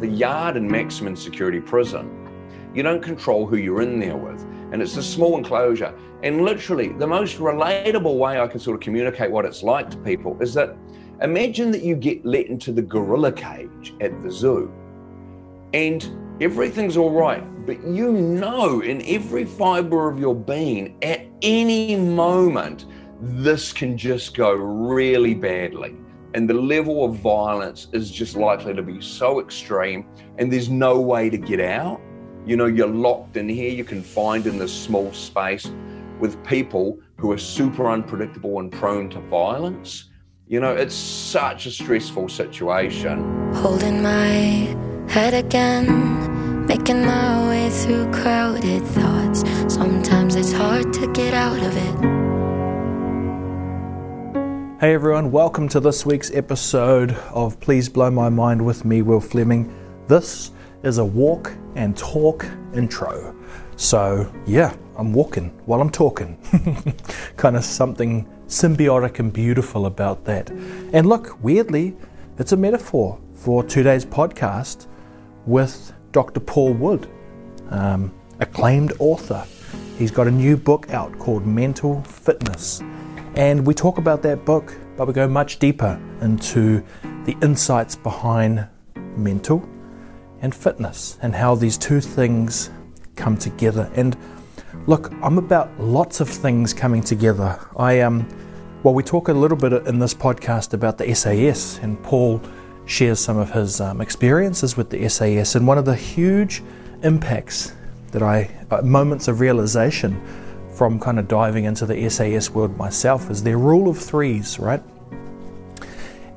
the yard in maximum security prison, you don't control who you're in there with. And it's a small enclosure. And literally the most relatable way I can sort of communicate what it's like to people is that imagine that you get let into the gorilla cage at the zoo and everything's all right, but you know in every fiber of your being at any moment, this can just go really badly. And the level of violence is just likely to be so extreme and there's no way to get out. You know, you're locked in here, you're confined in this small space with people who are super unpredictable and prone to violence. You know, it's such a stressful situation. Holding my head again, making my way through crowded thoughts. Sometimes it's hard to get out of it. Hey everyone, welcome to this week's episode of Please Blow My Mind with me, Will Fleming. This is a walk and talk intro. So yeah, I'm walking while I'm talking. Kind of something symbiotic and beautiful about that. And look, weirdly, it's a metaphor for today's podcast with Dr. Paul Wood, acclaimed author. He's got a new book out called Mental Fitness. And we talk about that book, but we go much deeper into the insights behind mental and fitness and how these two things come together. And look, I'm about lots of things coming together. Well, we talk a little bit in this podcast about the SAS, and Paul shares some of his experiences with the SAS. And one of the huge impacts that moments of realization from kind of diving into the SAS world myself is their rule of threes, right?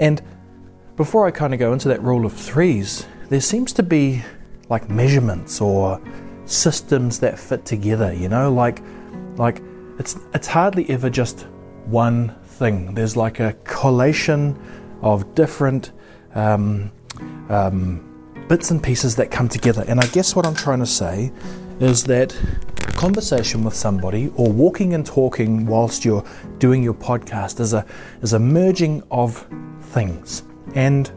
And before I kind of go into that rule of threes, there seems to be like measurements or systems that fit together, you know, like it's hardly ever just one thing. There's like a collation of different bits and pieces that come together. And I guess what I'm trying to say is that a conversation with somebody or walking and talking whilst you're doing your podcast is a merging of things. And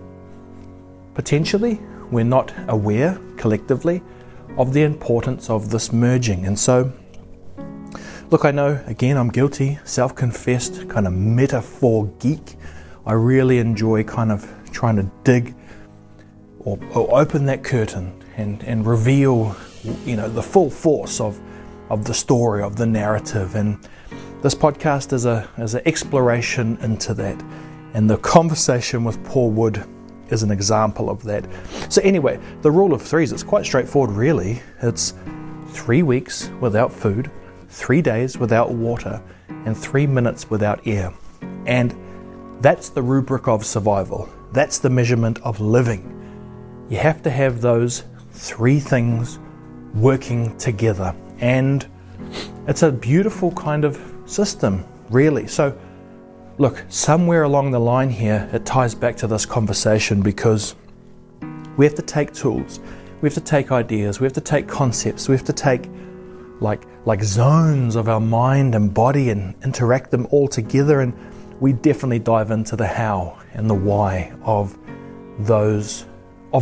potentially we're not aware collectively of the importance of this merging. And so, look, I know, again, I'm guilty, self-confessed, kind of metaphor geek. I really enjoy kind of trying to dig or open that curtain and reveal, you know, the full force of the story, of the narrative. And this podcast is an exploration into that. And the conversation with Paul Wood is an example of that. So anyway, the rule of threes, it's quite straightforward really. It's 3 weeks without food, 3 days without water, and 3 minutes without air. And that's the rubric of survival. That's the measurement of living. You have to have those three things working together. And it's a beautiful kind of system, really. So look, somewhere along the line here, it ties back to this conversation because we have to take tools, we have to take ideas, we have to take concepts, we have to take like zones of our mind and body and interact them all together. And we definitely dive into the how and the why of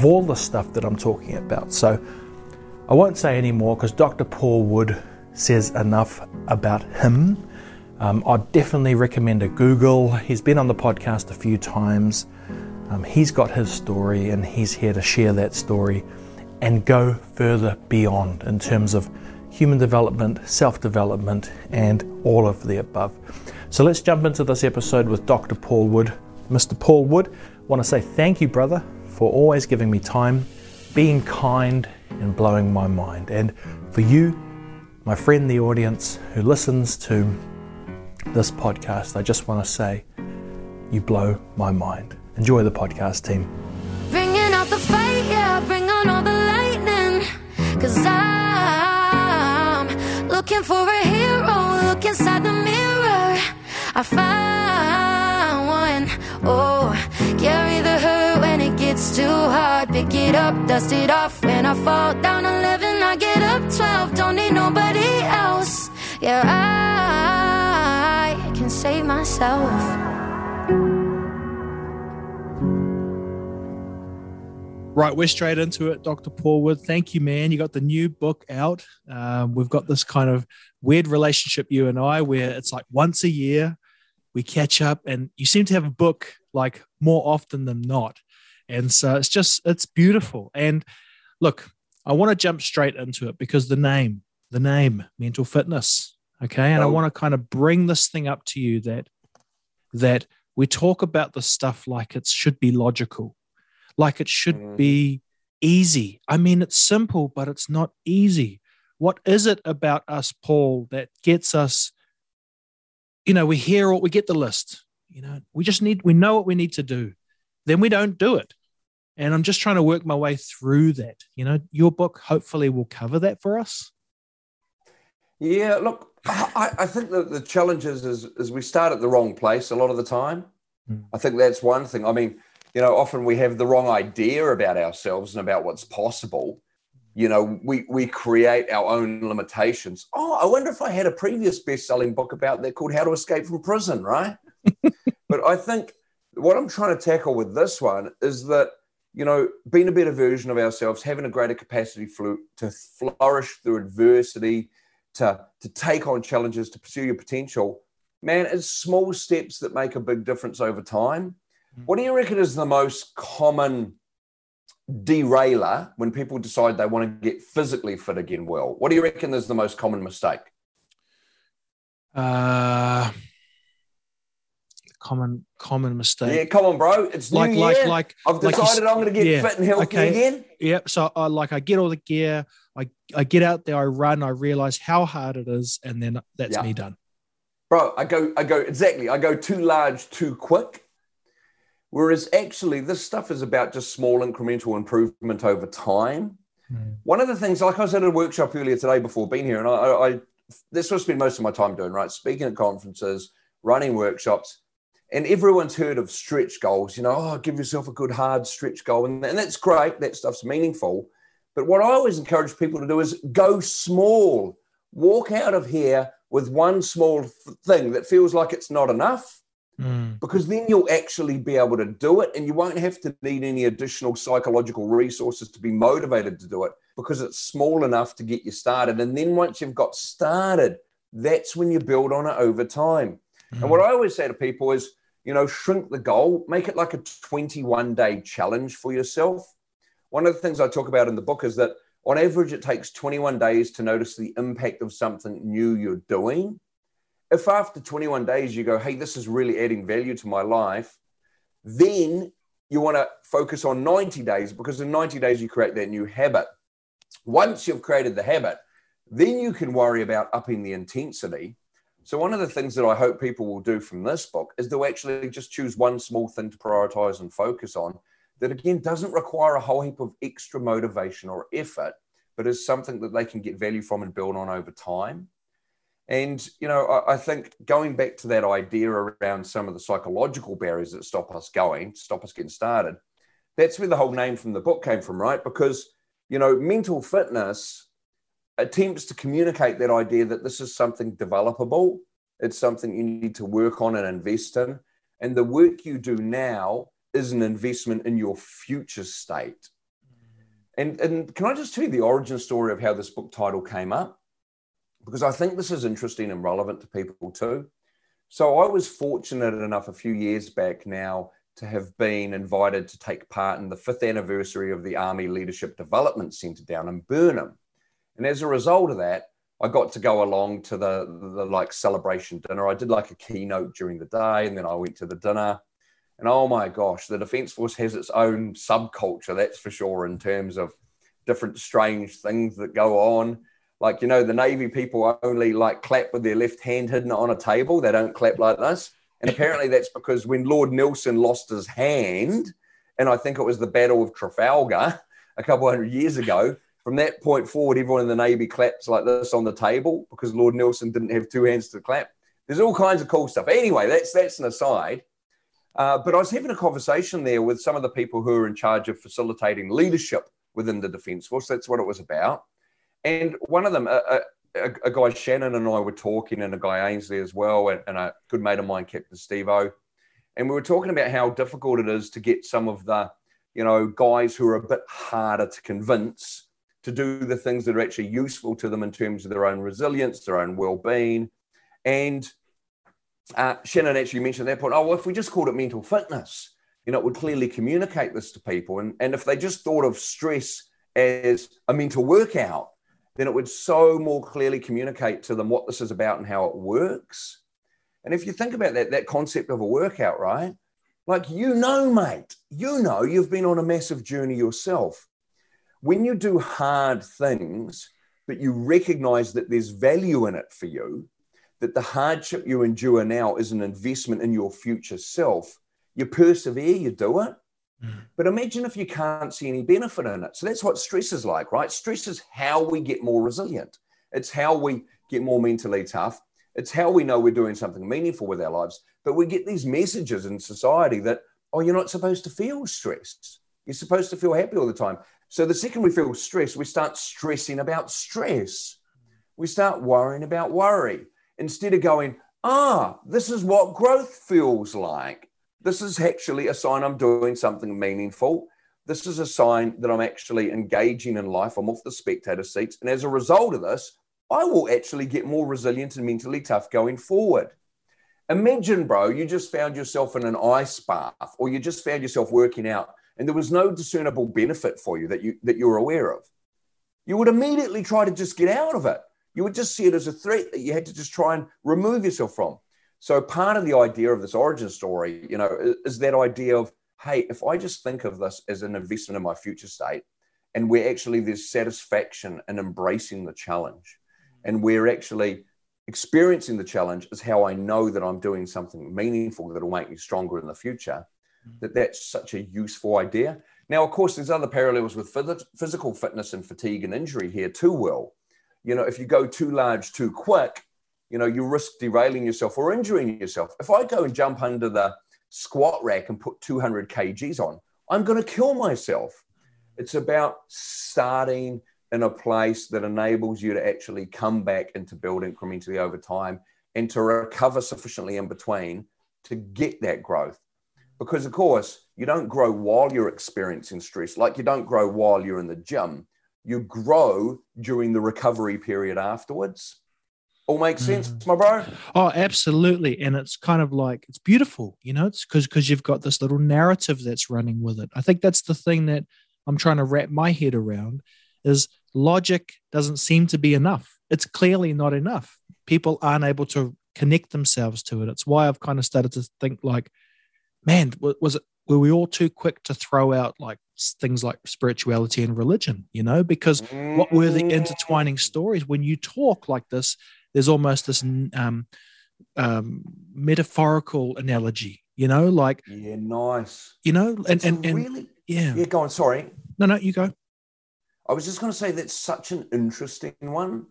all the stuff that I'm talking about. So I won't say any more because Dr. Paul Wood says enough about him. I'd definitely recommend a Google. He's been on the podcast a few times. He's got his story and he's here to share that story and go further beyond in terms of human development, self-development, and all of the above. So let's jump into this episode with Dr. Paul Wood. Mr. Paul Wood, I want to say thank you, brother, for always giving me time, being kind, and blowing my mind. And for you, my friend, the audience who listens to this podcast, I just want to say, you blow my mind. Enjoy the podcast, team. Bringing out the fight, yeah, bring on all the lightning, cause I'm looking for a hero, look inside the mirror, I find one. Oh, carry the hurt when it gets too hard, pick it up, dust it off, when I fall down 11, I get up 12, don't need nobody else, yeah, I can save myself. Right, we're straight into it, Dr. Paul Wood. Thank you, man. You got the new book out. We've got this kind of weird relationship, you and I, where it's like once a year we catch up, and you seem to have a book like more often than not. And so it's just, it's beautiful. And look, I want to jump straight into it because the name, Mental Fitness, okay? And I want to kind of bring this thing up to you that we talk about this stuff like it should be logical, like it should be easy. I mean, it's simple, but it's not easy. What is it about us, Paul, that gets us, you know, we hear or we get the list, you know, we know what we need to do, then we don't do it. And I'm just trying to work my way through that. You know, your book hopefully will cover that for us. Yeah, look, I think that the challenge is we start at the wrong place a lot of the time. I think that's one thing. I mean, you know, often we have the wrong idea about ourselves and about what's possible. You know, we create our own limitations. Oh, I wonder if I had a previous best-selling book about that called How to Escape from Prison, right? But I think what I'm trying to tackle with this one is that, you know, being a better version of ourselves, having a greater capacity to flourish through adversity, to take on challenges, to pursue your potential, man, it's small steps that make a big difference over time. What do you reckon is the most common derailer when people decide they want to get physically fit again? Well, what do you reckon is the most common mistake? Common mistake. Yeah, come on, bro. It's like new year. I've decided I'm going to get fit and healthy again. Yep. So I get all the gear. I get out there. I run. I realize how hard it is, and then that's me done. Bro, I go exactly. I go too large, too quick. Whereas actually this stuff is about just small incremental improvement over time. One of the things, like I was at a workshop earlier today before being here, and I that's what I spend most of my time doing, right? Speaking at conferences, running workshops, and everyone's heard of stretch goals. You know, oh, give yourself a good hard stretch goal. And that's great. That stuff's meaningful. But what I always encourage people to do is go small. Walk out of here with one small thing that feels like it's not enough. Because then you'll actually be able to do it, and you won't have to need any additional psychological resources to be motivated to do it, because it's small enough to get you started. And then once you've got started, that's when you build on it over time. And what I always say to people is, you know, shrink the goal, make it like a 21-day challenge for yourself. One of the things I talk about in the book is that on average, it takes 21 days to notice the impact of something new you're doing. If after 21 days you go, hey, this is really adding value to my life, then you want to focus on 90 days, because in 90 days you create that new habit. Once you've created the habit, then you can worry about upping the intensity. So one of the things that I hope people will do from this book is they'll actually just choose one small thing to prioritize and focus on that, again, doesn't require a whole heap of extra motivation or effort, but is something that they can get value from and build on over time. And, you know, I think going back to that idea around some of the psychological barriers that stop us getting started, that's where the whole name from the book came from, right? Because, you know, mental fitness attempts to communicate that idea that this is something developable. It's something you need to work on and invest in. And the work you do now is an investment in your future state. And can I just tell you the origin story of how this book title came up? Because I think this is interesting and relevant to people too. So I was fortunate enough a few years back now to have been invited to take part in the 5th anniversary of the Army Leadership Development Centre down in Burnham. And as a result of that, I got to go along to the like celebration dinner. I did like a keynote during the day, and then I went to the dinner. And oh my gosh, the Defence Force has its own subculture, that's for sure, in terms of different strange things that go on. Like, you know, the Navy people only like clap with their left hand hidden on a table. They don't clap like this. And apparently that's because when Lord Nelson lost his hand, and I think it was the Battle of Trafalgar a couple hundred years ago, from that point forward, everyone in the Navy claps like this on the table because Lord Nelson didn't have two hands to clap. There's all kinds of cool stuff. Anyway, that's an aside. But I was having a conversation there with some of the people who are in charge of facilitating leadership within the Defence Force. That's what it was about. And one of them, a guy, Shannon, and I were talking, and a guy, Ainsley, as well, and a good mate of mine, Captain Steve-O. And we were talking about how difficult it is to get some of the you know, guys who are a bit harder to convince to do the things that are actually useful to them in terms of their own resilience, their own well-being. And Shannon actually mentioned at that point, oh, well, if we just called it mental fitness, you know, it would clearly communicate this to people. And if they just thought of stress as a mental workout, then it would so more clearly communicate to them what this is about and how it works. And if you think about that concept of a workout, right? Like, you know, mate, you know, you've been on a massive journey yourself. When you do hard things, but you recognize that there's value in it for you, that the hardship you endure now is an investment in your future self, you persevere, you do it. But imagine if you can't see any benefit in it. So that's what stress is like, right? Stress is how we get more resilient. It's how we get more mentally tough. It's how we know we're doing something meaningful with our lives. But we get these messages in society that, oh, you're not supposed to feel stressed. You're supposed to feel happy all the time. So the second we feel stress, we start stressing about stress. We start worrying about worry. Instead of going, this is what growth feels like. This is actually a sign I'm doing something meaningful. This is a sign that I'm actually engaging in life. I'm off the spectator seats. And as a result of this, I will actually get more resilient and mentally tough going forward. Imagine, bro, you just found yourself in an ice bath, or you just found yourself working out and there was no discernible benefit for you that you were aware of. You would immediately try to just get out of it. You would just see it as a threat that you had to just try and remove yourself from. So part of the idea of this origin story, you know, is that idea of, hey, if I just think of this as an investment in my future state, and where actually there's satisfaction in embracing the challenge, and we're actually experiencing the challenge is how I know that I'm doing something meaningful that will make me stronger in the future, that's such a useful idea. Now, of course, there's other parallels with physical fitness and fatigue and injury here too, Will. You know, if you go too large too quick, you know, you risk derailing yourself or injuring yourself. If I go and jump under the squat rack and put 200 kgs on, I'm going to kill myself. It's about starting in a place that enables you to actually come back and to build incrementally over time and to recover sufficiently in between to get that growth. Because, of course, you don't grow while you're experiencing stress, like you don't grow while you're in the gym. You grow during the recovery period afterwards. All makes sense, my bro? Oh, absolutely. And it's kind of like, it's beautiful, you know, it's because you've got this little narrative that's running with it. I think that's the thing that I'm trying to wrap my head around is logic doesn't seem to be enough. It's clearly not enough. People aren't able to connect themselves to it. It's why I've kind of started to think like, man, were we all too quick to throw out like things like spirituality and religion, you know, because what were the intertwining stories? When you talk like this, there's almost this metaphorical analogy, you know, like, yeah, nice, you know, and really, yeah, go on. Sorry. No, you go. I was just going to say that's such an interesting one.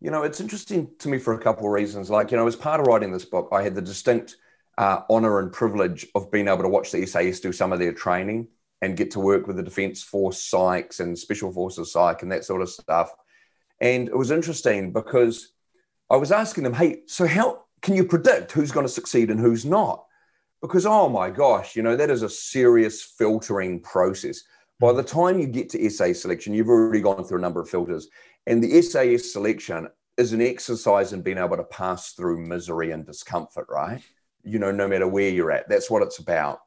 You know, it's interesting to me for a couple of reasons. Like, you know, as part of writing this book, I had the distinct honor and privilege of being able to watch the SAS do some of their training and get to work with the Defence Force psychs and Special Forces psych and that sort of stuff. And it was interesting because I was asking them, hey, so how can you predict who's going to succeed and who's not? Because, oh my gosh, you know, that is a serious filtering process. By the time you get to SA selection, you've already gone through a number of filters. And the SAS selection is an exercise in being able to pass through misery and discomfort, right? You know, no matter where you're at, that's what it's about.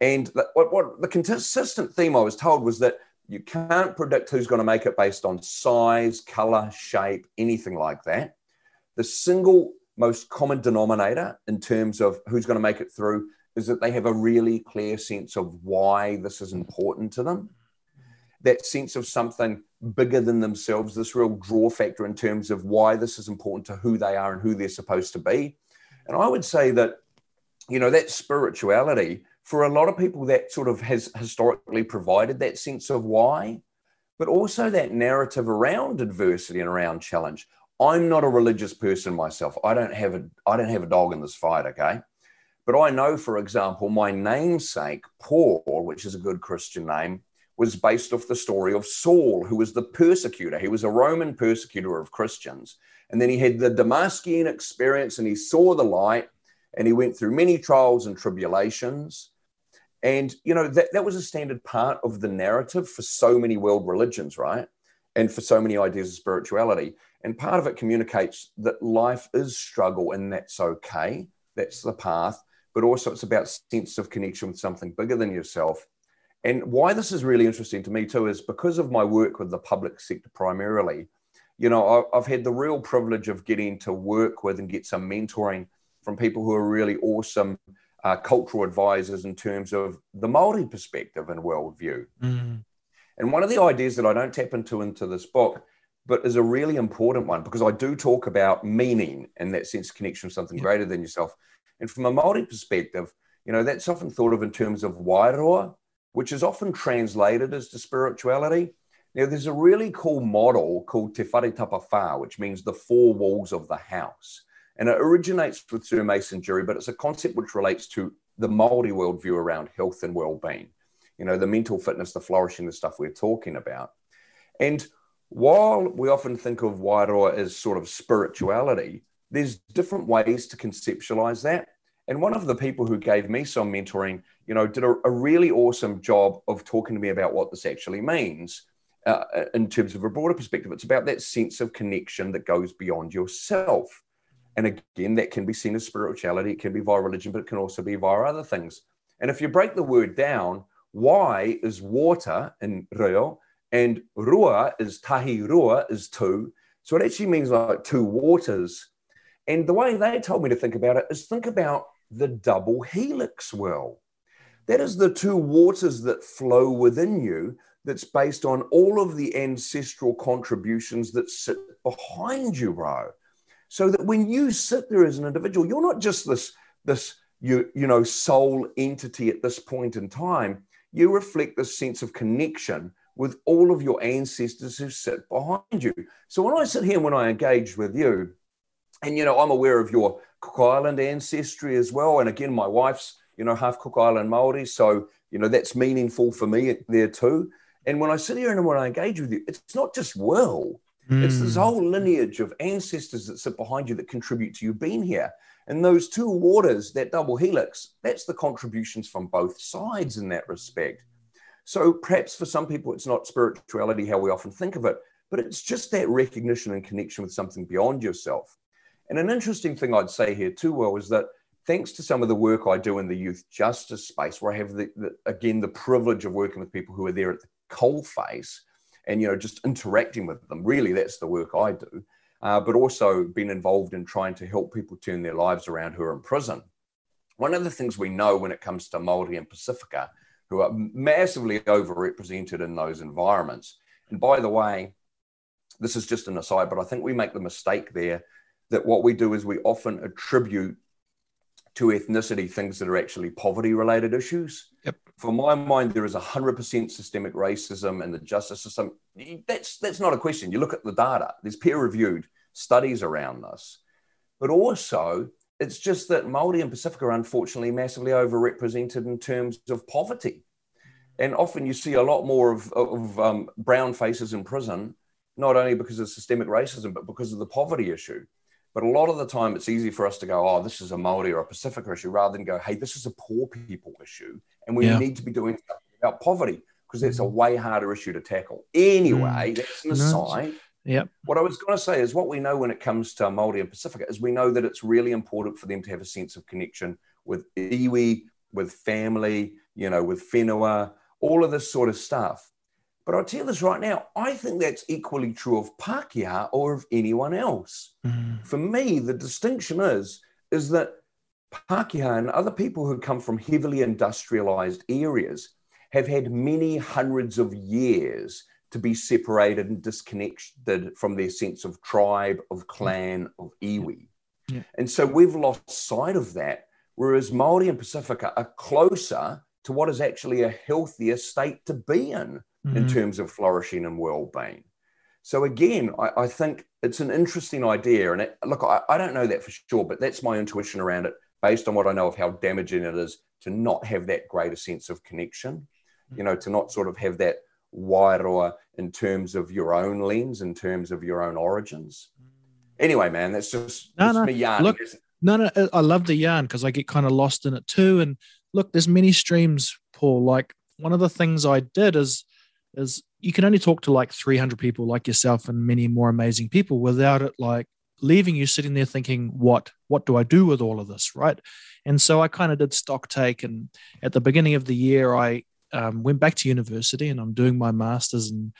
And what the consistent theme I was told was that you can't predict who's going to make it based on size, color, shape, anything like that. The single most common denominator in terms of who's going to make it through is that they have a really clear sense of why this is important to them. That sense of something bigger than themselves, this real draw factor in terms of why this is important to who they are and who they're supposed to be. And I would say that, you know, that spirituality, for a lot of people, that sort of has historically provided that sense of why, but also that narrative around adversity and around challenge. I'm not a religious person myself. I don't have a dog in this fight, okay? But I know, for example, my namesake, Paul, which is a good Christian name, was based off the story of Saul, who was the persecutor. He was a Roman persecutor of Christians. And then he had the Damascus experience and he saw the light and he went through many trials and tribulations. And, you know, that was a standard part of the narrative for so many world religions, right? And for so many ideas of spirituality. And part of it communicates that life is struggle and that's okay. That's the path. But also it's about sense of connection with something bigger than yourself. And why this is really interesting to me too is because of my work with the public sector primarily, you know, I've had the real privilege of getting to work with and get some mentoring from people who are really awesome cultural advisors in terms of the Māori perspective and worldview. Mm. And one of the ideas that I don't tap into this book, but is a really important one because I do talk about meaning and that sense of connection with something greater than yourself. And from a Māori perspective, you know, that's often thought of in terms of wairua, which is often translated as to spirituality. Now, there's a really cool model called te whare tapa wha, which means the four walls of the house. And it originates with Sir Mason Durie, but it's a concept which relates to the Māori worldview around health and well-being. You know, the mental fitness, the flourishing, the stuff we're talking about. And while we often think of wairua as sort of spirituality, there's different ways to conceptualize that. And one of the people who gave me some mentoring, you know, did a really awesome job of talking to me about what this actually means in terms of a broader perspective. It's about that sense of connection that goes beyond yourself. And again, that can be seen as spirituality. It can be via religion, but it can also be via other things. And if you break the word down, wai is water in reo, and rua is tahi, rua is two. So it actually means like two waters. And the way they told me to think about it is think about the double helix well. That is the two waters that flow within you that's based on all of the ancestral contributions that sit behind you, bro. So that when you sit there as an individual, you're not just this soul entity at this point in time. You reflect this sense of connection with all of your ancestors who sit behind you. So when I sit here and when I engage with you, and, you know, I'm aware of your Cook Island ancestry as well. And again, my wife's, you know, half Cook Island Māori. So, you know, that's meaningful for me there too. And when I sit here and when I engage with you, it's not just will. It's this whole lineage of ancestors that sit behind you that contribute to you being here. And those two waters, that double helix, that's the contributions from both sides in that respect. So perhaps for some people, it's not spirituality, how we often think of it, but it's just that recognition and connection with something beyond yourself. And an interesting thing I'd say here too, Will, is that thanks to some of the work I do in the youth justice space, where I have, the privilege of working with people who are there at the coalface, and, you know, just interacting with them. Really, that's the work I do. But also being involved in trying to help people turn their lives around who are in prison. One of the things we know when it comes to Māori and Pasifika, who are massively overrepresented in those environments. And by the way, this is just an aside, but I think we make the mistake there that what we do is we often attribute to ethnicity things that are actually poverty-related issues. Yep. For my mind, there is 100% systemic racism in the justice system. That's not a question. You look at the data. There's peer-reviewed studies around this. But also, it's just that Māori and Pasifika are unfortunately massively overrepresented in terms of poverty. And often you see a lot more of brown faces in prison, not only because of systemic racism, but because of the poverty issue. But a lot of the time, it's easy for us to go, oh, this is a Māori or a Pasifika issue, rather than go, hey, this is a poor people issue. And we need to be doing something about poverty because it's a way harder issue to tackle. Anyway, that's an aside. Yep. What I was going to say is what we know when it comes to Māori and Pasifika is we know that it's really important for them to have a sense of connection with iwi, with family, you know, with whenua, all of this sort of stuff. But I'll tell you this right now, I think that's equally true of Pākehā or of anyone else. Mm. For me, the distinction is that Pākehā and other people who come from heavily industrialized areas have had many hundreds of years to be separated and disconnected from their sense of tribe, of clan, of iwi. Yeah. And so we've lost sight of that, whereas Māori and Pasifika are closer to what is actually a healthier state to be in. Mm-hmm. In terms of flourishing and well-being. So again, I think it's an interesting idea. And I don't know that for sure, but that's my intuition around it based on what I know of how damaging it is to not have that greater sense of connection, you know, to not sort of have that wairua in terms of your own lens, in terms of your own origins. Anyway, man, that's just me yarning. Look, I love the yarn because I get kind of lost in it too. And look, there's many streams Paul, like one of the things I did is you can only talk to like 300 people like yourself and many more amazing people without it like leaving you sitting there thinking, what do I do with all of this, right? And so I kind of did stock take, and at the beginning of the year, I went back to university and I'm doing my master's in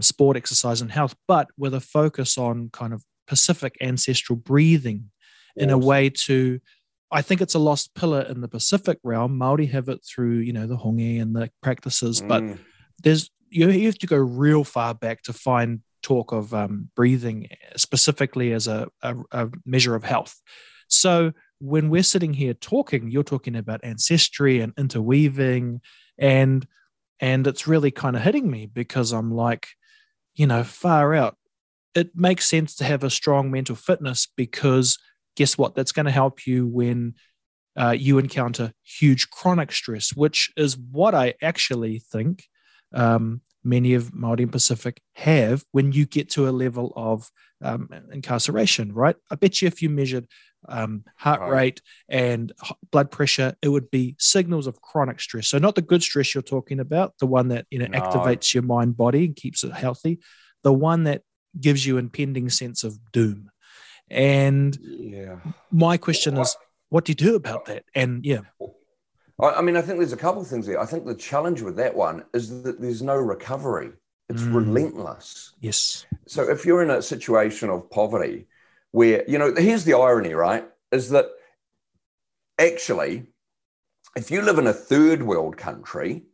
sport, exercise and health, but with a focus on kind of Pacific ancestral breathing in a way to, I think it's a lost pillar in the Pacific realm. Māori have it through, you know, the hongi and the practices, but there's, you have to go real far back to find talk of breathing specifically as a measure of health. So when we're sitting here talking, you're talking about ancestry and interweaving, and it's really kind of hitting me because I'm like, you know, far out. It makes sense to have a strong mental fitness because guess what? That's going to help you when you encounter huge chronic stress, which is what I actually think many of Māori and Pacific have when you get to a level of incarceration, right? I bet you if you measured heart rate and blood pressure, it would be signals of chronic stress. So not the good stress you're talking about, the one that, you know, activates your mind, body and keeps it healthy, the one that gives you impending sense of doom. And my question is, what do you do about that? And I mean, I think there's a couple of things there. I think the challenge with that one is that there's no recovery. It's relentless. Yes. So if you're in a situation of poverty where, you know, here's the irony, right, is that actually if you live in a third world country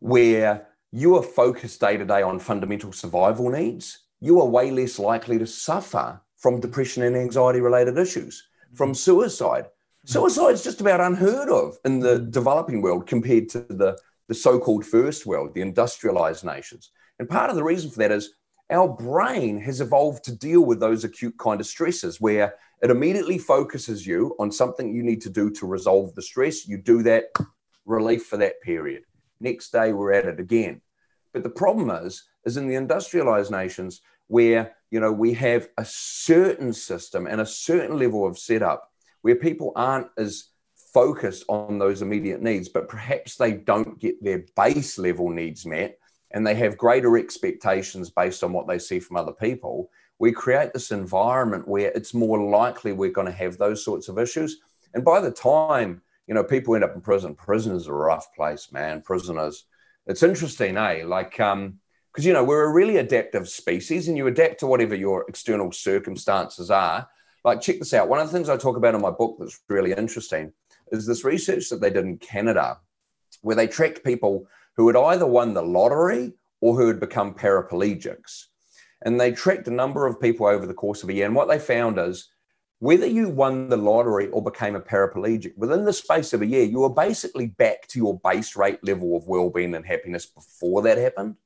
where you are focused day to day on fundamental survival needs, you are way less likely to suffer from depression and anxiety related issues, from suicide. Suicide is just about unheard of in the developing world compared to the so-called first world, the industrialized nations. And part of the reason for that is our brain has evolved to deal with those acute kind of stresses where it immediately focuses you on something you need to do to resolve the stress. You do that, relief for that period. Next day, we're at it again. But the problem is in the industrialized nations where, you know, we have a certain system and a certain level of setup where people aren't as focused on those immediate needs, but perhaps they don't get their base level needs met and they have greater expectations based on what they see from other people. We create this environment where it's more likely we're going to have those sorts of issues. And by the time, you know, people end up in prison, prison is a rough place, man, prisoners. It's interesting, eh? Like, because, you know, we're a really adaptive species and you adapt to whatever your external circumstances are. Like, check this out. One of the things I talk about in my book that's really interesting is this research that they did in Canada where they tracked people who had either won the lottery or who had become paraplegics. And they tracked a number of people over the course of a year. And what they found is whether you won the lottery or became a paraplegic, within the space of a year, you were basically back to your base rate level of well-being and happiness before that happened.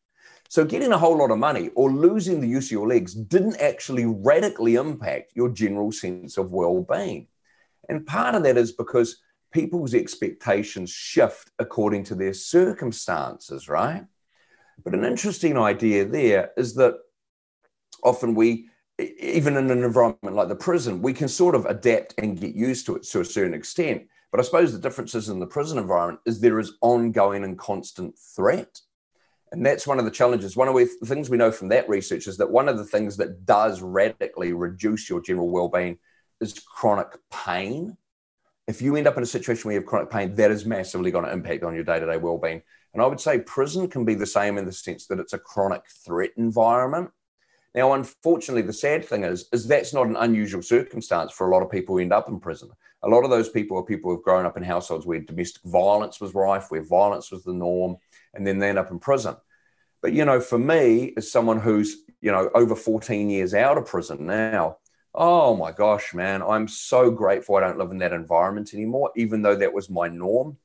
So getting a whole lot of money or losing the use of your legs didn't actually radically impact your general sense of well-being. And part of that is because people's expectations shift according to their circumstances, right? But an interesting idea there is that often we, even in an environment like the prison, we can sort of adapt and get used to it to a certain extent. But I suppose the differences in the prison environment is there is ongoing and constant threat. And that's one of the challenges. One of the things we know from that research is that one of the things that does radically reduce your general well-being is chronic pain. If you end up in a situation where you have chronic pain, that is massively going to impact on your day-to-day well-being. And I would say prison can be the same in the sense that it's a chronic threat environment. Now, unfortunately, the sad thing is that's not an unusual circumstance for a lot of people who end up in prison. A lot of those people are people who've grown up in households where domestic violence was rife, where violence was the norm, and then they end up in prison. But, you know, for me, as someone who's, you know, over 14 years out of prison now, oh my gosh, man, I'm so grateful I don't live in that environment anymore, even though that was my norm.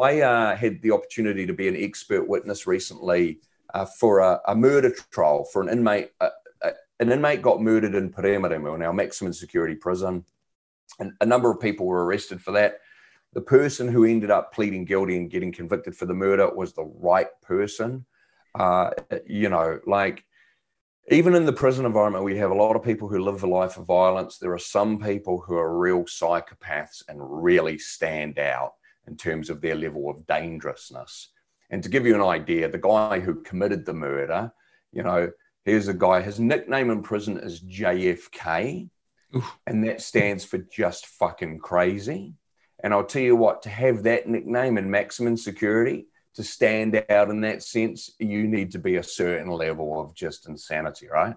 I had the opportunity to be an expert witness recently for a murder trial for an inmate. An inmate got murdered in Paremoremo, in our maximum security prison. And a number of people were arrested for that. The person who ended up pleading guilty and getting convicted for the murder was the right person. You know, like, even in the prison environment, we have a lot of people who live a life of violence. There are some people who are real psychopaths and really stand out. in terms of their level of dangerousness. And to give you an idea, the guy who committed the murder, you know, here's a guy, his nickname in prison is JFK. Oof. And that stands for just fucking crazy. And I'll tell you what, to have that nickname in maximum security, to stand out in that sense, you need to be a certain level of just insanity, right?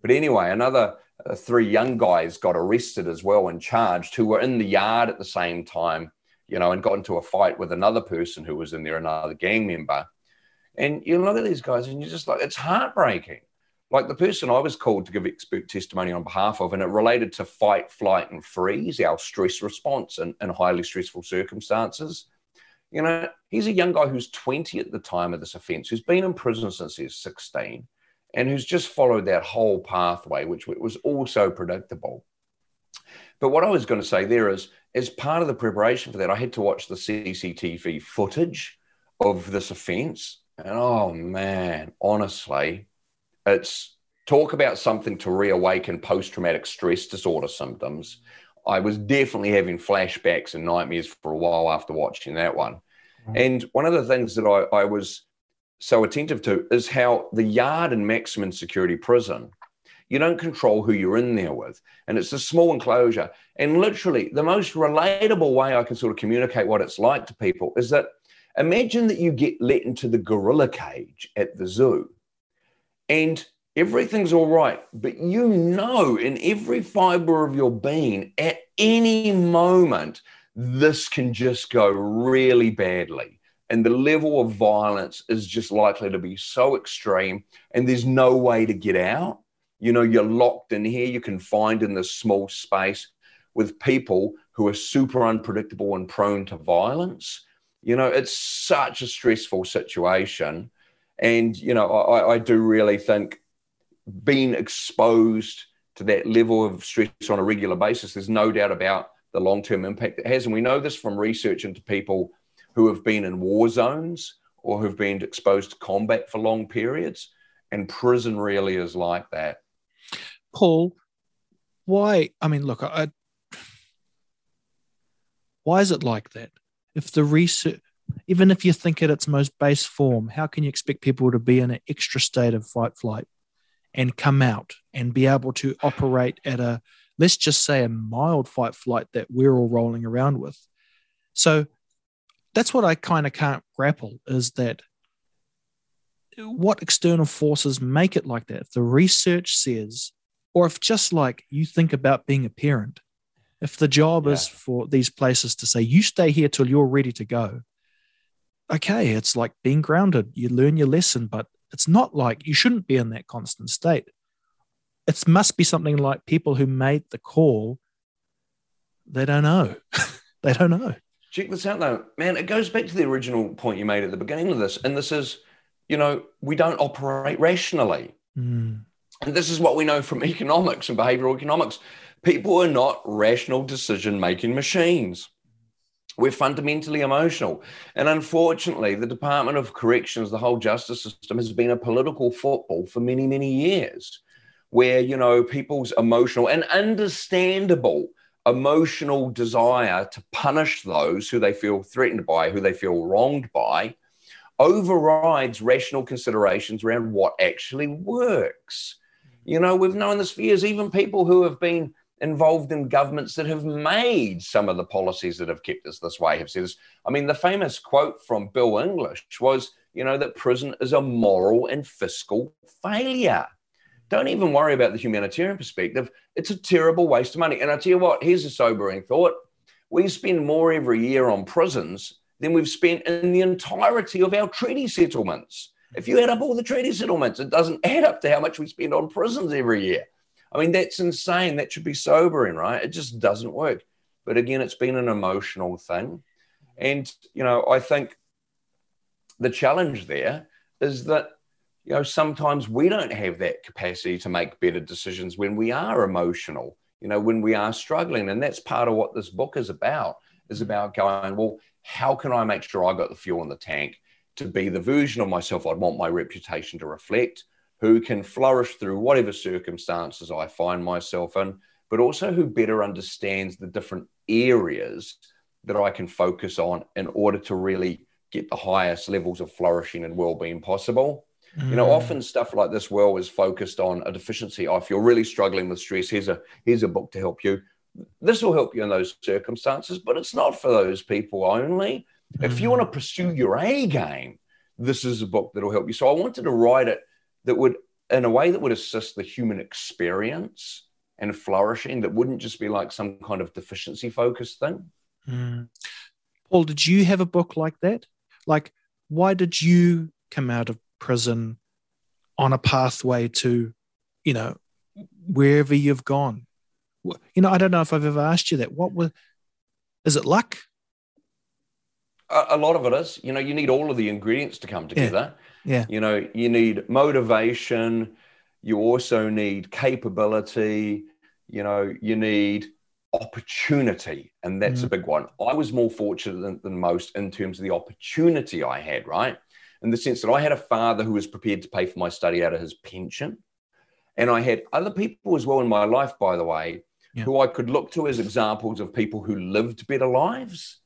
But anyway, another three young guys got arrested as well and charged, who were in the yard at the same time, you know, and got into a fight with another person who was in there, another gang member. And you look at these guys and you're just like, it's heartbreaking. Like the person I was called to give expert testimony on behalf of, and it related to fight, flight, and freeze, our stress response in highly stressful circumstances. You know, he's a young guy who's 20 at the time of this offence, who's been in prison since he was 16, and who's just followed that whole pathway, which was also predictable. But what I was going to say there is, as part of the preparation for that, I had to watch the CCTV footage of this offence. And oh man, honestly, it's talk about something to reawaken post-traumatic stress disorder symptoms. I was definitely having flashbacks and nightmares for a while after watching that one. Mm-hmm. And one of the things that I was so attentive to is how the yard in maximum security prison, you don't control who you're in there with. And it's a small enclosure. And literally the most relatable way I can sort of communicate what it's like to people is that imagine that you get let into the gorilla cage at the zoo. And everything's all right, but you know in every fiber of your being at any moment, this can just go really badly. And the level of violence is just likely to be so extreme, and there's no way to get out. You know, you're locked in here, you're confined in this small space with people who are super unpredictable and prone to violence. You know, it's such a stressful situation. And, you know, I do really think being exposed to that level of stress on a regular basis, there's no doubt about the long-term impact it has. And we know this from research into people who have been in war zones or who've been exposed to combat for long periods. And prison really is like that. Paul, why? I mean, look, why is it like that? If the research... Even if you think at its most base form, how can you expect people to be in an extra state of fight flight and come out and be able to operate at a, let's just say, a mild fight flight that we're all rolling around with? So that's what I kind of can't grapple, is that what external forces make it like that? If the research says, or if just like you think about being a parent, if the job is for these places to say, you stay here till you're ready to go. Okay, it's like being grounded. You learn your lesson, but it's not like you shouldn't be in that constant state. It must be something like people who made the call, they don't know. They don't know. Check this out, though. Man, it goes back to the original point you made at the beginning of this. And this is, you know, we don't operate rationally. Mm. And this is what we know from economics and behavioral economics. People are not rational decision-making machines. We're fundamentally emotional. And unfortunately, the Department of Corrections, the whole justice system, has been a political football for many, many years, where, you know, people's emotional and understandable emotional desire to punish those who they feel threatened by, who they feel wronged by, overrides rational considerations around what actually works. You know, we've known this for years. Even people who have been involved in governments that have made some of the policies that have kept us this way have said this. I mean, the famous quote from Bill English was, you know, that prison is a moral and fiscal failure. Don't even worry about the humanitarian perspective. It's a terrible waste of money. And I tell you what, here's a sobering thought. We spend more every year on prisons than we've spent in the entirety of our treaty settlements. If you add up all the treaty settlements, it doesn't add up to how much we spend on prisons every year. I mean, that's insane. That should be sobering, right? It just doesn't work. But again, it's been an emotional thing. And, you know, I think the challenge there is that, you know, sometimes we don't have that capacity to make better decisions when we are emotional, you know, when we are struggling. And that's part of what this book is about going, well, how can I make sure I got the fuel in the tank to be the version of myself I'd want my reputation to reflect, who can flourish through whatever circumstances I find myself in, but also who better understands the different areas that I can focus on in order to really get the highest levels of flourishing and well-being possible. Mm. You know, often stuff like this, Will, is focused on a deficiency. Oh, if you're really struggling with stress, here's a book to help you. This will help you in those circumstances, but it's not for those people only. Mm. If you want to pursue your A game, this is a book that will help you. So I wanted to write it that would, in a way that would assist the human experience and flourishing, that wouldn't just be like some kind of deficiency focused thing. Mm. Paul, did you have a book like that? Like, why did you come out of prison on a pathway to, you know, wherever you've gone? You know, I don't know if I've ever asked you that. Is it luck? A lot of it is. You know, you need all of the ingredients to come together. Yeah. You know, you need motivation. You also need capability. You know, you need opportunity. And that's a big one. I was more fortunate than most in terms of the opportunity I had, right? In the sense that I had a father who was prepared to pay for my study out of his pension. And I had other people as well in my life, by the way, who I could look to as examples of people who lived better lives.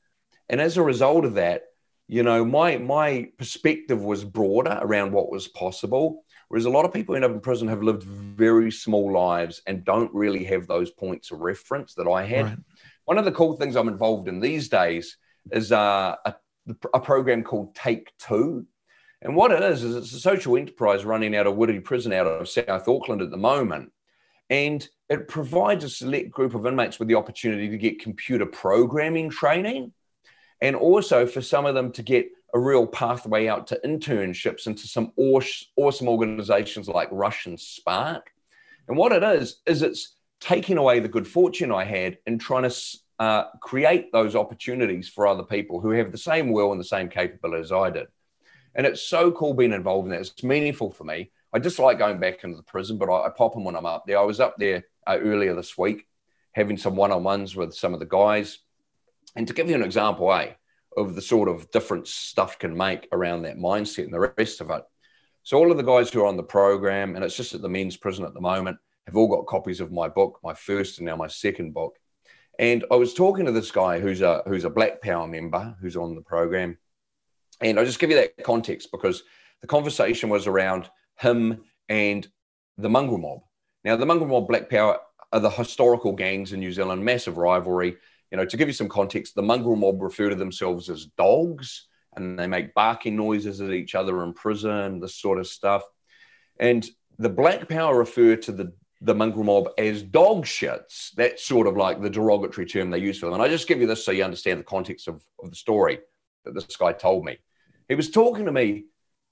And as a result of that, you know, my perspective was broader around what was possible, whereas a lot of people who end up in prison have lived very small lives and don't really have those points of reference that I had. Right. One of the cool things I'm involved in these days is a program called Take Two. And what it is it's a social enterprise running out of Whitty Prison out of South Auckland at the moment. And it provides a select group of inmates with the opportunity to get computer programming training, and also for some of them to get a real pathway out to internships into some awesome organizations like Russian Spark. And what it is it's taking away the good fortune I had and trying to create those opportunities for other people who have the same will and the same capability as I did. And it's so cool being involved in that. It's meaningful for me. I just like going back into the prison, but I pop them when I'm up there. I was up there earlier this week, having some one-on-ones with some of the guys. And to give you an example, of the sort of difference stuff can make around that mindset and the rest of it. So all of the guys who are on the program, and it's just at the men's prison at the moment, have all got copies of my book, my first and now my second book. And I was talking to this guy who's a Black Power member who's on the program. And I'll just give you that context because the conversation was around him and the mongrel mob. Now, the mongrel mob, Black Power, are the historical gangs in New Zealand, massive rivalry. You know, to give you some context, the mongrel mob refer to themselves as dogs, and they make barking noises at each other in prison, this sort of stuff. And the Black Power refer to the mongrel mob as dog shits. That's sort of like the derogatory term they use for them. And I just give you this so you understand the context of the story that this guy told me. He was talking to me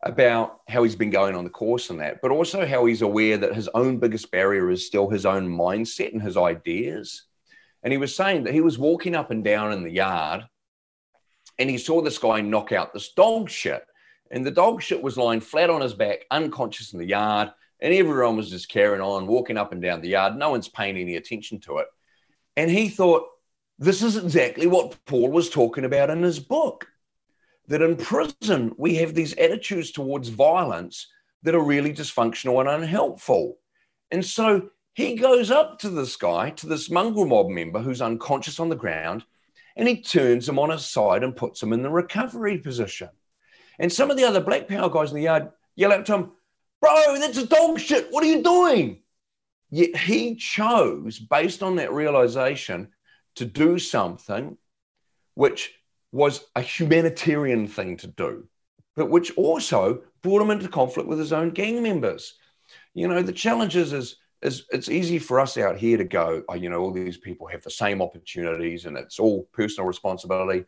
about how he's been going on the course and that, but also how he's aware that his own biggest barrier is still his own mindset and his ideas. And he was saying that he was walking up and down in the yard and he saw this guy knock out this dog shit. And the dog shit was lying flat on his back, unconscious in the yard. And everyone was just carrying on, walking up and down the yard. No one's paying any attention to it. And he thought, this is exactly what Paul was talking about in his book, that in prison, we have these attitudes towards violence that are really dysfunctional and unhelpful. And so he goes up to this guy, to this mongrel mob member who's unconscious on the ground, and he turns him on his side and puts him in the recovery position. And some of the other Black Power guys in the yard yell out to him, bro, that's a dog shit. What are you doing? Yet he chose, based on that realization, to do something which was a humanitarian thing to do, but which also brought him into conflict with his own gang members. You know, the challenge is it's easy for us out here to go, oh, you know, all these people have the same opportunities and it's all personal responsibility.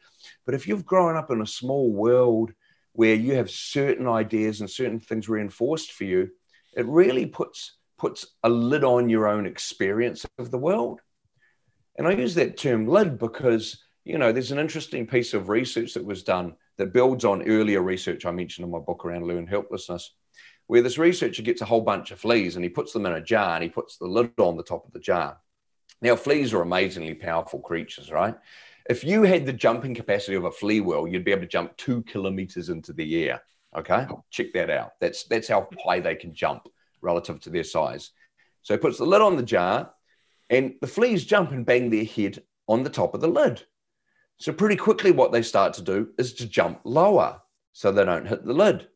But if you've grown up in a small world where you have certain ideas and certain things reinforced for you, it really puts a lid on your own experience of the world. And I use that term lid because, you know, there's an interesting piece of research that was done that builds on earlier research I mentioned in my book around learned helplessness, where this researcher gets a whole bunch of fleas and he puts them in a jar and he puts the lid on the top of the jar. Now, fleas are amazingly powerful creatures, right? If you had the jumping capacity of a flea, Will, you'd be able to jump 2 kilometers into the air, okay? Check that out. That's how high they can jump relative to their size. So he puts the lid on the jar and the fleas jump and bang their head on the top of the lid. So pretty quickly what they start to do is to jump lower so they don't hit the lid.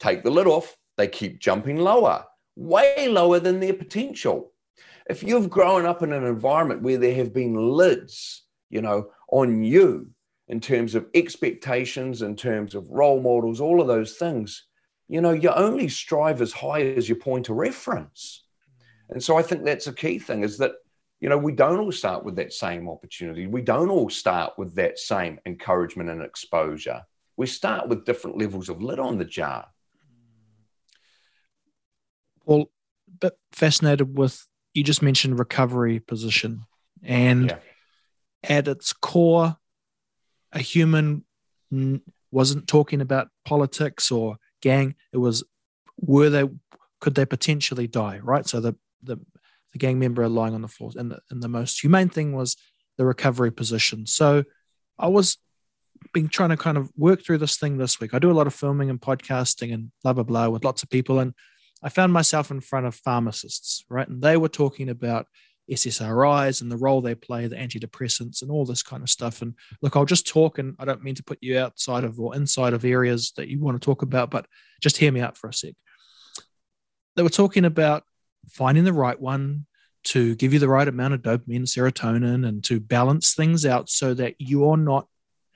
Take the lid off, they keep jumping lower, way lower than their potential. If you've grown up in an environment where there have been lids, you know, on you in terms of expectations, in terms of role models, all of those things, you know, you only strive as high as your point of reference. And so I think that's a key thing is that, you know, we don't all start with that same opportunity. We don't all start with that same encouragement and exposure. We start with different levels of lid on the jar. Well, a bit fascinated with, you just mentioned recovery position, and at its core, a human wasn't talking about politics or gang. It was, could they potentially die, right? So the gang member lying on the floor, and the most humane thing was the recovery position. So I was trying to kind of work through this thing this week. I do a lot of filming and podcasting and blah, blah, blah with lots of people. And I found myself in front of pharmacists, right? And they were talking about SSRIs and the role they play, the antidepressants and all this kind of stuff. And look, I'll just talk, and I don't mean to put you outside of or inside of areas that you want to talk about, but just hear me out for a sec. They were talking about finding the right one to give you the right amount of dopamine and serotonin and to balance things out so that you are not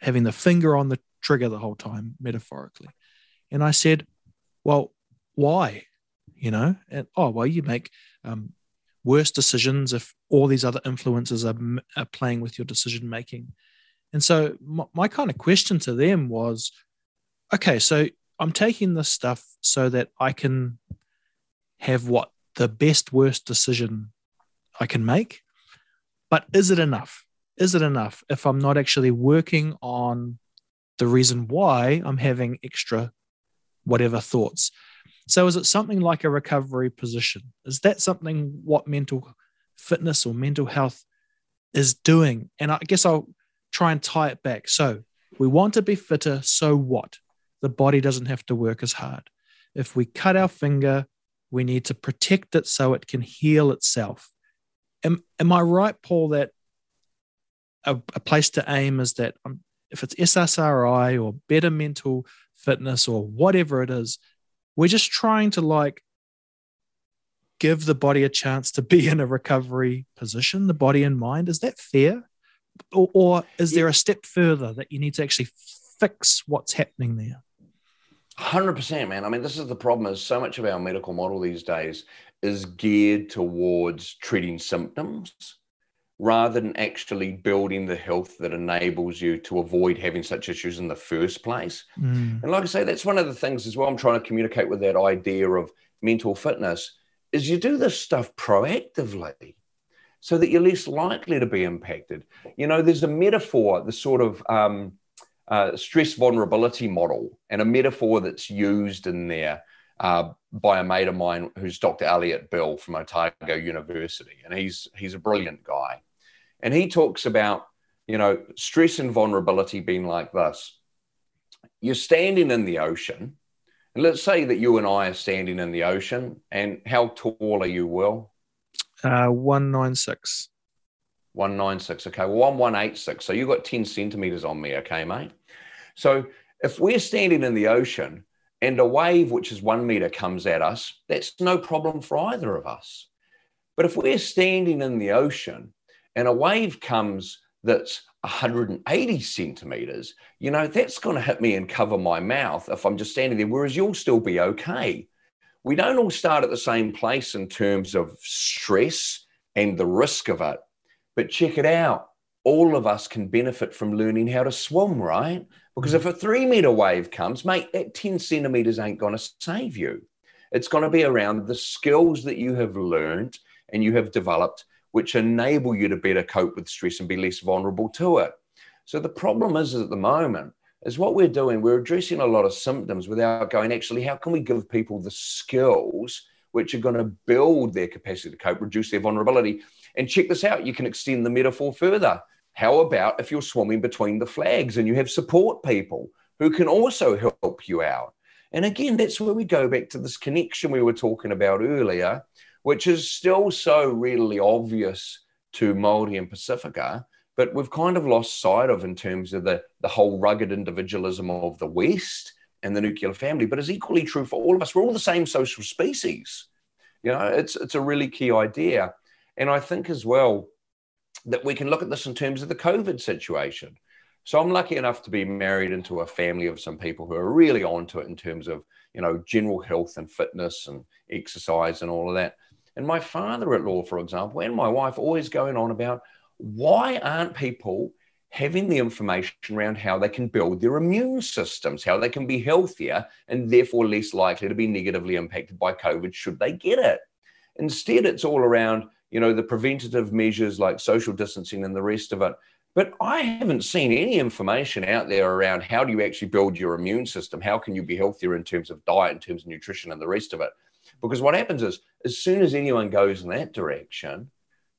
having the finger on the trigger the whole time, metaphorically. And I said, well, why? You know, and you make worse decisions if all these other influences are playing with your decision making. And so my kind of question to them was, okay, so I'm taking this stuff so that I can have the best worst decision I can make, but is it enough? Is it enough if I'm not actually working on the reason why I'm having extra whatever thoughts? So is it something like a recovery position? Is that something what mental fitness or mental health is doing? And I guess I'll try and tie it back. So we want to be fitter, so what? The body doesn't have to work as hard. If we cut our finger, we need to protect it so it can heal itself. Am I right, Paul, that a place to aim is that if it's SSRI or better mental fitness or whatever it is, we're just trying to give the body a chance to be in a recovery position, the body and mind. Is that fair? Or is there a step further that you need to actually fix what's happening there? 100%, man. I mean, this is the problem, is so much of our medical model these days is geared towards treating symptoms rather than actually building the health that enables you to avoid having such issues in the first place. Mm. And like I say, that's one of the things as well I'm trying to communicate with that idea of mental fitness is you do this stuff proactively so that you're less likely to be impacted. You know, there's a metaphor, the sort of stress vulnerability model, and a metaphor that's used in there by a mate of mine who's Dr. Elliot Bill from Otago University. And he's a brilliant guy. And he talks about, you know, stress and vulnerability being like this. You're standing in the ocean, and let's say that you and I are standing in the ocean. And how tall are you, Will? 196. 196. Okay. Well, I'm 186. So you've got 10 centimeters on me. Okay, mate. So if we're standing in the ocean and a wave, which is 1 meter, comes at us, that's no problem for either of us. But if we're standing in the ocean and a wave comes that's 180 centimeters, you know, that's going to hit me and cover my mouth if I'm just standing there, whereas you'll still be okay. We don't all start at the same place in terms of stress and the risk of it. But check it out. All of us can benefit from learning how to swim, right? Because if a 3 meter wave comes, mate, that 10 centimeters ain't going to save you. It's going to be around the skills that you have learned and you have developed, which enable you to better cope with stress and be less vulnerable to it. So the problem is at the moment is what we're doing. We're addressing a lot of symptoms without going, actually, how can we give people the skills which are going to build their capacity to cope, reduce their vulnerability? And check this out. You can extend the metaphor further. How about if you're swimming between the flags and you have support people who can also help you out? And again, that's where we go back to this connection we were talking about earlier, which is still so readily obvious to Māori and Pasifika, but we've kind of lost sight of in terms of the whole rugged individualism of the West and the nuclear family. But it's equally true for all of us. We're all the same social species. You know, it's a really key idea. And I think as well that we can look at this in terms of the COVID situation. So I'm lucky enough to be married into a family of some people who are really onto it in terms of, you know, general health and fitness and exercise and all of that. And my father-in-law, for example, and my wife always going on about why aren't people having the information around how they can build their immune systems, how they can be healthier and therefore less likely to be negatively impacted by COVID should they get it. Instead, it's all around, you know, the preventative measures like social distancing and the rest of it. But I haven't seen any information out there around how do you actually build your immune system? How can you be healthier in terms of diet, in terms of nutrition and the rest of it? Because what happens is, as soon as anyone goes in that direction,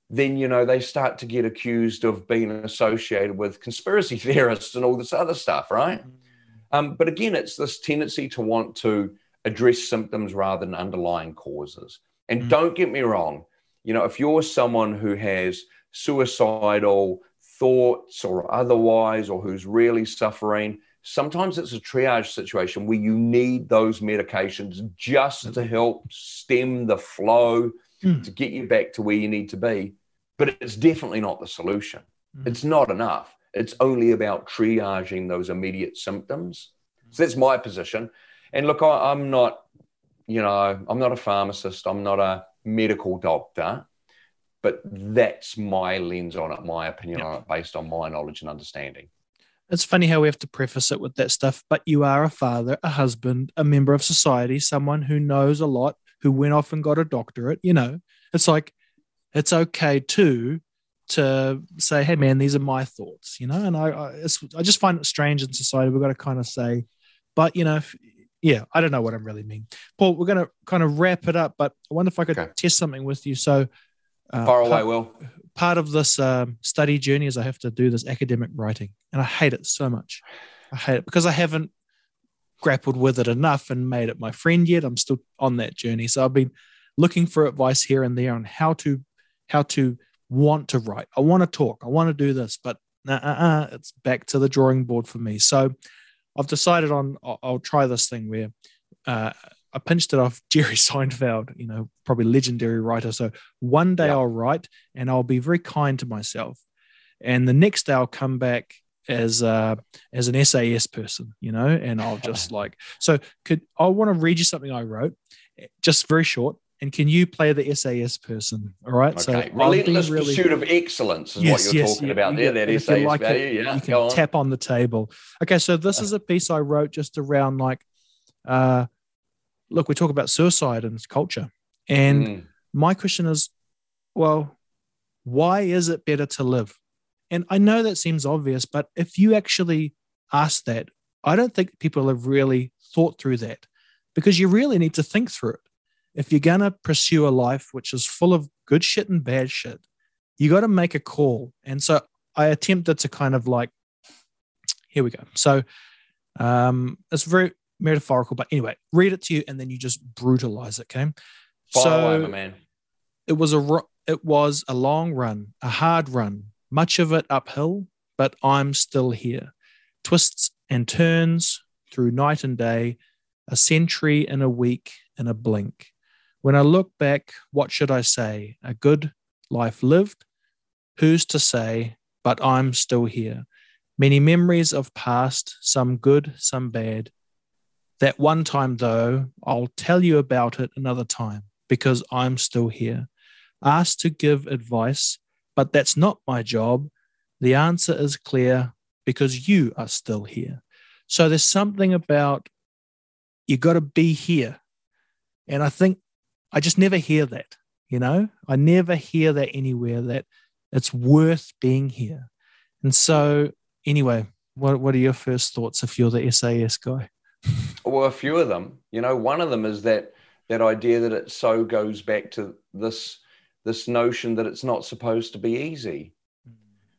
then, you know, they start to get accused of being associated with conspiracy theorists and all this other stuff, right? But again, it's this tendency to want to address symptoms rather than underlying causes. And don't get me wrong, you know, if you're someone who has suicidal thoughts or otherwise, or who's really suffering, sometimes it's a triage situation where you need those medications just to help stem the flow, to get you back to where you need to be. But it's definitely not the solution. It's not enough. It's only about triaging those immediate symptoms. So that's my position. And look, I'm not, you know, I'm not a pharmacist. I'm not a medical doctor. But that's my lens on it, my opinion on it, based on my knowledge and understanding. It's funny how we have to preface it with that stuff, but you are a father, a husband, a member of society, someone who knows a lot, who went off and got a doctorate, you know. It's like, it's okay too to say, hey man, these are my thoughts, you know. And I just find it strange in society. We've got to kind of say, but you know, I don't know what I really mean. Paul, we're going to kind of wrap it up, but I wonder if I could test something with you. So, part of this study journey is I have to do this academic writing, and I hate it so much. I hate it because I haven't grappled with it enough and made it my friend yet. I'm still on that journey. So I've been looking for advice here and there on how to want to write. I want to talk. I want to do this, but it's back to the drawing board for me. So I've decided I'll try this thing where I pinched it off Jerry Seinfeld, you know, probably legendary writer. So one day I'll write and I'll be very kind to myself. And the next day I'll come back as an SAS person, you know, and I'll just like, I want to read you something I wrote, just very short. And can you play the SAS person? All right. Okay. So relentless pursuit of excellence is what you're talking about there. That SAS value. You can tap on the table. Okay. So this is a piece I wrote just around like, look, we talk about suicide and culture. And my question is, well, why is it better to live? And I know that seems obvious, but if you actually ask that, I don't think people have really thought through that, because you really need to think through it. If you're going to pursue a life which is full of good shit and bad shit, you got to make a call. And so I attempted to kind of like, here we go. So it's very metaphorical, but anyway, read it to you and then you just brutalize it. Okay. Fire away, my man. It was a long run, a hard run, much of it uphill, but I'm still here. Twists and turns through night and day, a century in a week, in a blink. When I look back, what should I say? A good life lived? Who's to say, but I'm still here. Many memories of past, some good, some bad. That one time, though, I'll tell you about it another time, because I'm still here. Asked to give advice, but that's not my job. The answer is clear, because you are still here. So there's something about you got to be here. And I think I just never hear that, you know? I never hear that anywhere, that it's worth being here. And so anyway, what are your first thoughts if you're the SAS guy? Well, a few of them, you know. One of them is that idea that it so goes back to this notion that it's not supposed to be easy.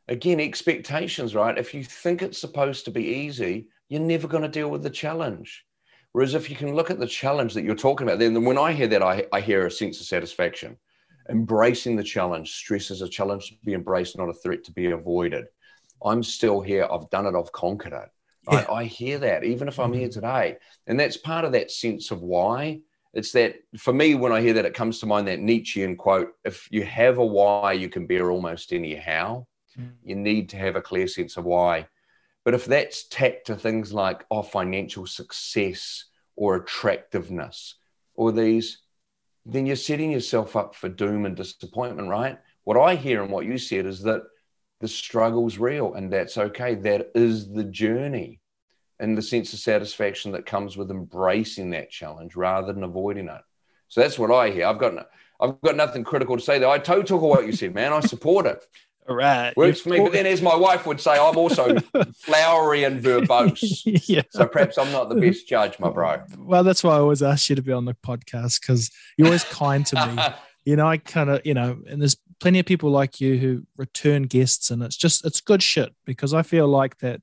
Again, expectations, right? If you think it's supposed to be easy, you're never going to deal with the challenge. Whereas if you can look at the challenge that you're talking about, then when I hear that, I hear a sense of satisfaction. embracing the challenge. Stress is a challenge to be embraced, not a threat to be avoided. I'm still here. I've done it. I've conquered it. Yeah. I hear that, even if I'm here today. And that's part of that sense of why. It's that, for me, when I hear that, it comes to mind that Nietzschean quote, if you have a why, you can bear almost any how. You need to have a clear sense of why. But if that's tacked to things like financial success or attractiveness or these, then you're setting yourself up for doom and disappointment, right? What I hear and what you said is that the struggle's real and that's okay. That is the journey, and the sense of satisfaction that comes with embracing that challenge rather than avoiding it. So that's what I hear. I've got nothing critical to say there. I totally took what you said, man. I support it. All right. Works for me. But then, as my wife would say, I'm also flowery and verbose. Yeah. So perhaps I'm not the best judge, my bro. Well, that's why I always ask you to be on the podcast, because you're always kind to me. You know, I kind of, you know, and there's plenty of people like you who return guests, and it's just, it's good shit, because I feel like that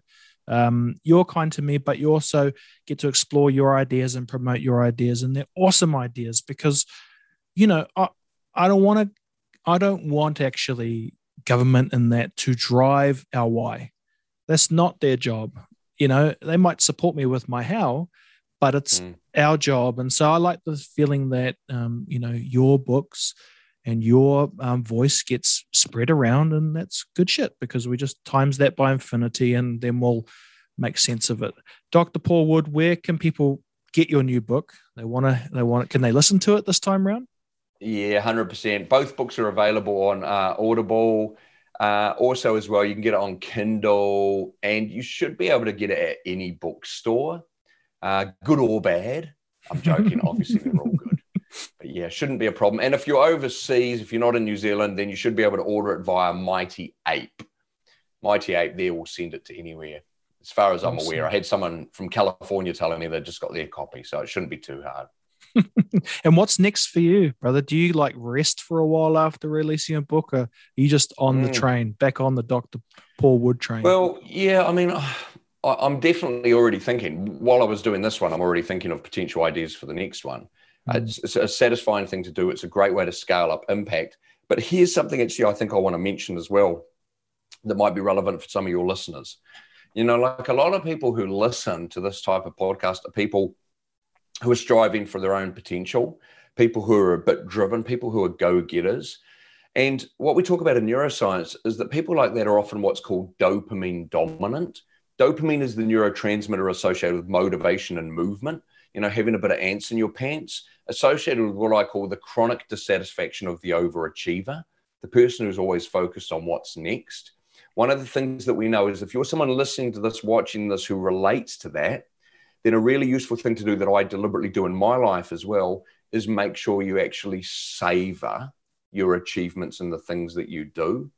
you're kind to me, but you also get to explore your ideas and promote your ideas, and they're awesome ideas, because, you know, I don't want actually government in that to drive our why. That's not their job. You know, they might support me with my how, but it's our job. And so I like the feeling that, you know, your books and your voice gets spread around, and that's good shit, because we just times that by infinity and then we'll make sense of it. Dr. Paul Wood, where can people get your new book? They want it. Can they listen to it this time around? Yeah, 100%. Both books are available on Audible. Also as well, you can get it on Kindle, and you should be able to get it at any bookstore, good or bad. I'm joking, obviously they're all good. But yeah, shouldn't be a problem. And if you're overseas, if you're not in New Zealand, then you should be able to order it via Mighty Ape. Mighty Ape there will send it to anywhere, as far as I'm aware. I had someone from California telling me they just got their copy, so it shouldn't be too hard. And what's next for you, brother? Do you like rest for a while after releasing a book, or are you just on the train, back on the Dr. Paul Wood train? Well, yeah, I mean, I'm definitely already thinking. While I was doing this one, I'm already thinking of potential ideas for the next one. It's a satisfying thing to do. It's a great way to scale up impact. But here's something actually I think I want to mention as well that might be relevant for some of your listeners. You know, like a lot of people who listen to this type of podcast are people who are striving for their own potential, people who are a bit driven, people who are go-getters. And what we talk about in neuroscience is that people like that are often what's called dopamine dominant. Dopamine is the neurotransmitter associated with motivation and movement, you know, having a bit of ants in your pants, associated with what I call the chronic dissatisfaction of the overachiever, the person who's always focused on what's next. One of the things that we know is if you're someone listening to this, watching this, who relates to that, then a really useful thing to do that I deliberately do in my life as well is make sure you actually savor your achievements and the things that you do.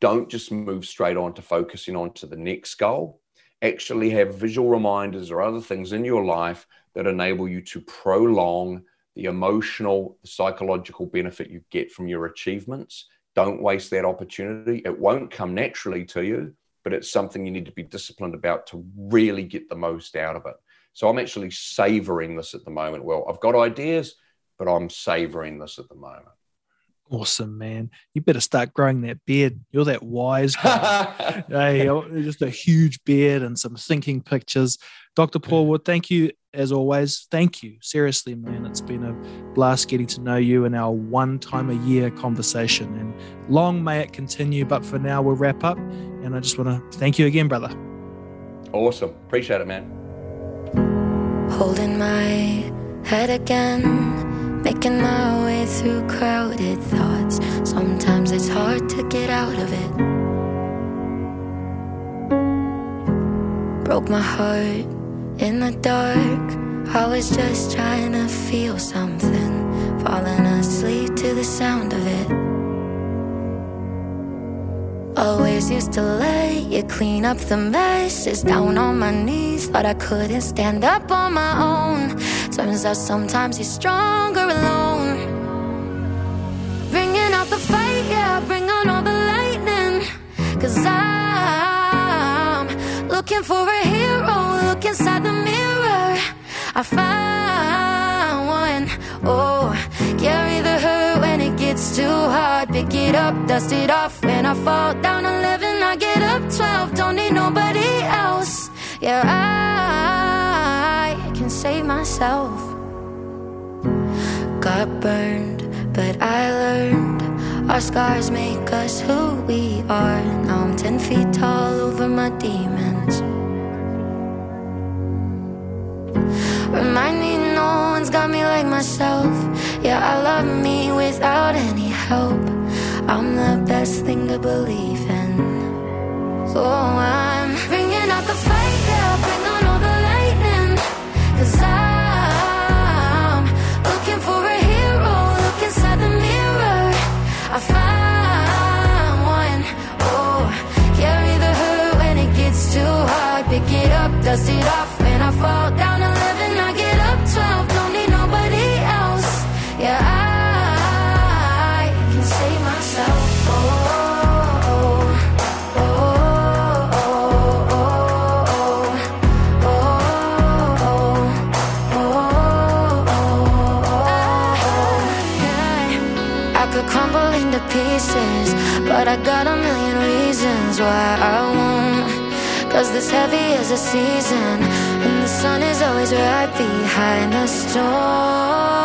Don't just move straight on to focusing on to the next goal. Actually have visual reminders or other things in your life that enable you to prolong the emotional, the psychological benefit you get from your achievements. Don't waste that opportunity. It won't come naturally to you, but it's something you need to be disciplined about to really get the most out of it. So I'm actually savoring this at the moment. Well, I've got ideas, but I'm savoring this at the moment. Awesome, man. You better start growing that beard. You're that wise guy. Hey, just a huge beard and some thinking pictures. Dr. Paul Wood, thank you as always. Thank you. Seriously, man. It's been a blast getting to know you in our one time a year conversation, and long may it continue. But for now, we'll wrap up, and I just want to thank you again, brother. Awesome. Appreciate it, man. Holding my head again, making my way through crowded thoughts. Sometimes it's hard to get out of it. Broke my heart in the dark. I was just trying to feel something, falling asleep to the sound of it. Always used to let you clean up the messes. Down on my knees, thought I couldn't stand up on my own. Turns out sometimes you're stronger alone. Bringing out the fight, yeah, bring on all the lightning. 'Cause I'm looking for a hero. Look inside the mirror, I found one. Oh, carry the hurt when it gets too pick it up, dust it off. When I fall down 11, I get up 12. Don't need nobody else. Yeah, I can save myself. Got burned, but I learned. Our scars make us who we are. Now I'm 10 feet tall over my demons. Remind me no one's got me like myself. Yeah, I love me without any help. I'm the best thing to believe in. So I'm bringing out the fire, yeah, bring on all the lightning. 'Cause I'm looking for a hero. Look inside the mirror, I find one. Oh, carry the hurt when it gets too hard. Pick it up, dust it off. When I fall down 11, I get up 12. Don't need nobody else. Yeah, I can save myself. I could crumble into pieces, but I got a million reasons why I won't. 'Cause this heavy is a season. The sun is always right behind the storm.